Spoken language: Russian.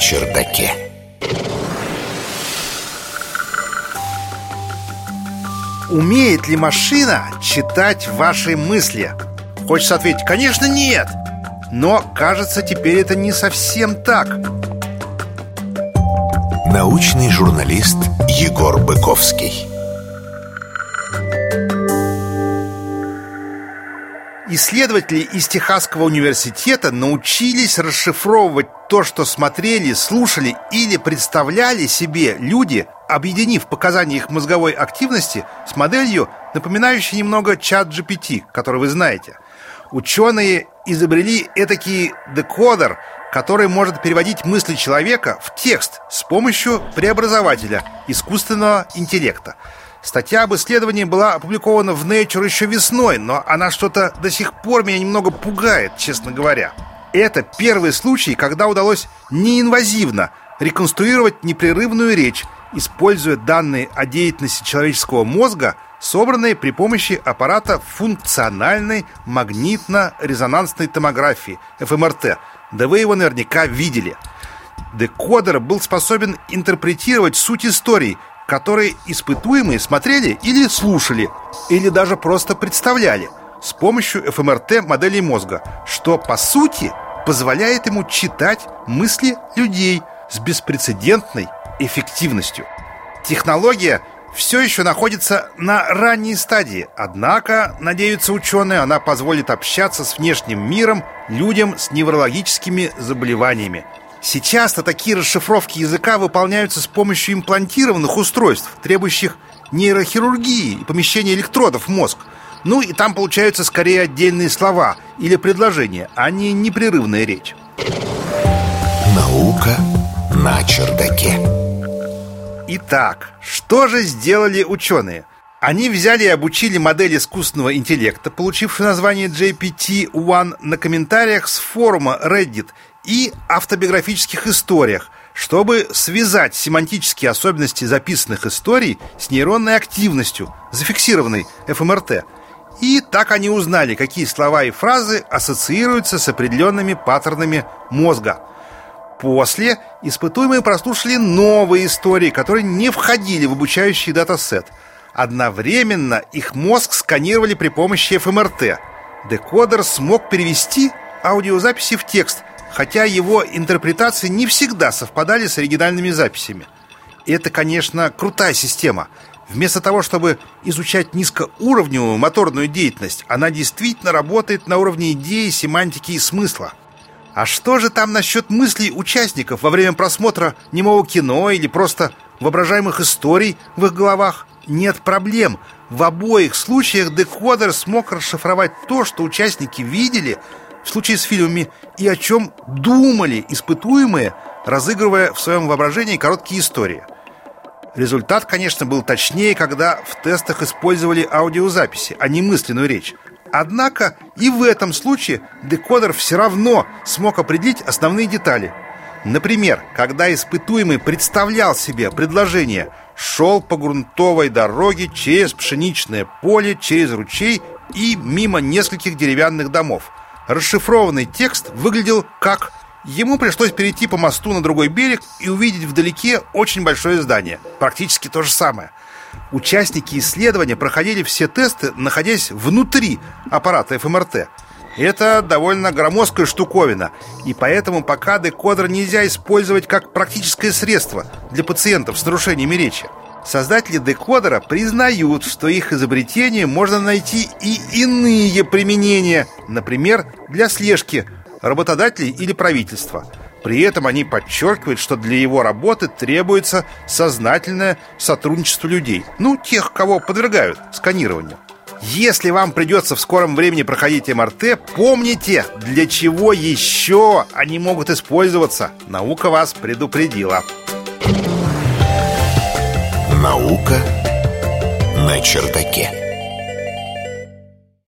чердаке. Умеет ли машина читать ваши мысли? Хочется ответить: конечно, нет. Но, кажется, теперь это не совсем так. Научный журналист Егор Быковский. Исследователи из Техасского университета научились расшифровывать то, что смотрели, слушали или представляли себе люди, объединив показания их мозговой активности с моделью, напоминающей немного ChatGPT, который вы знаете. Ученые изобрели этакий декодер, который может переводить мысли человека в текст с помощью преобразователя искусственного интеллекта. Статья об исследовании была опубликована в Nature еще весной, но она что-то до сих пор меня немного пугает, честно говоря. Это первый случай, когда удалось неинвазивно реконструировать непрерывную речь, используя данные о деятельности человеческого мозга, собранные при помощи аппарата функциональной магнитно-резонансной томографии ФМРТ. Да вы его наверняка видели. Декодер был способен интерпретировать суть историй, которые испытуемые смотрели или слушали, или даже просто представляли с помощью ФМРТ моделей мозга, что, по сути, позволяет ему читать мысли людей с беспрецедентной эффективностью. Технология все еще находится на ранней стадии, однако, надеются ученые, она позволит общаться с внешним миром людям с неврологическими заболеваниями. Сейчас-то такие расшифровки языка выполняются с помощью имплантированных устройств, требующих нейрохирургии и помещения электродов в мозг. Ну и там получаются скорее отдельные слова или предложения, а не непрерывная речь. Наука на чердаке. Итак, что же сделали ученые? Они взяли и обучили модель искусственного интеллекта, получившую название GPT-1, на комментариях с форума Reddit и автобиографических историях, чтобы связать семантические особенности записанных историй с нейронной активностью, зафиксированной ФМРТ. И так они узнали, какие слова и фразы ассоциируются с определенными паттернами мозга. После испытуемые прослушали новые истории, которые не входили в обучающий датасет. Одновременно их мозг сканировали при помощи ФМРТ. Декодер смог перевести аудиозаписи в текст, хотя его интерпретации не всегда совпадали с оригинальными записями. Это, конечно, крутая система. Вместо того, чтобы изучать низкоуровневую моторную деятельность, она действительно работает на уровне идеи, семантики и смысла. А что же там насчет мыслей участников во время просмотра немого кино или просто воображаемых историй в их головах? Нет проблем. В обоих случаях декодер смог расшифровать то, что участники видели в случае с фильмами, и о чем думали испытуемые, разыгрывая в своем воображении короткие истории. Результат, конечно, был точнее, когда в тестах использовали аудиозаписи, а не мысленную речь. Однако и в этом случае декодер все равно смог определить основные детали. Например, когда испытуемый представлял себе предложение «шел по грунтовой дороге через пшеничное поле, через ручей и мимо нескольких деревянных домов», расшифрованный текст выглядел как: ему пришлось перейти по мосту на другой берег и увидеть вдалеке очень большое здание. Практически то же самое. Участники исследования проходили все тесты, находясь внутри аппарата ФМРТ. Это довольно громоздкая штуковина, и поэтому пока декодер нельзя использовать как практическое средство для пациентов с нарушениями речи. Создатели декодера признают, что их изобретение можно найти и иные применения, например, для слежки работодателей или правительства. При этом они подчеркивают, что для его работы требуется сознательное сотрудничество людей, тех, кого подвергают сканированию. Если вам придется в скором времени проходить МРТ, помните, для чего еще они могут использоваться. Наука вас предупредила. Наука на чердаке.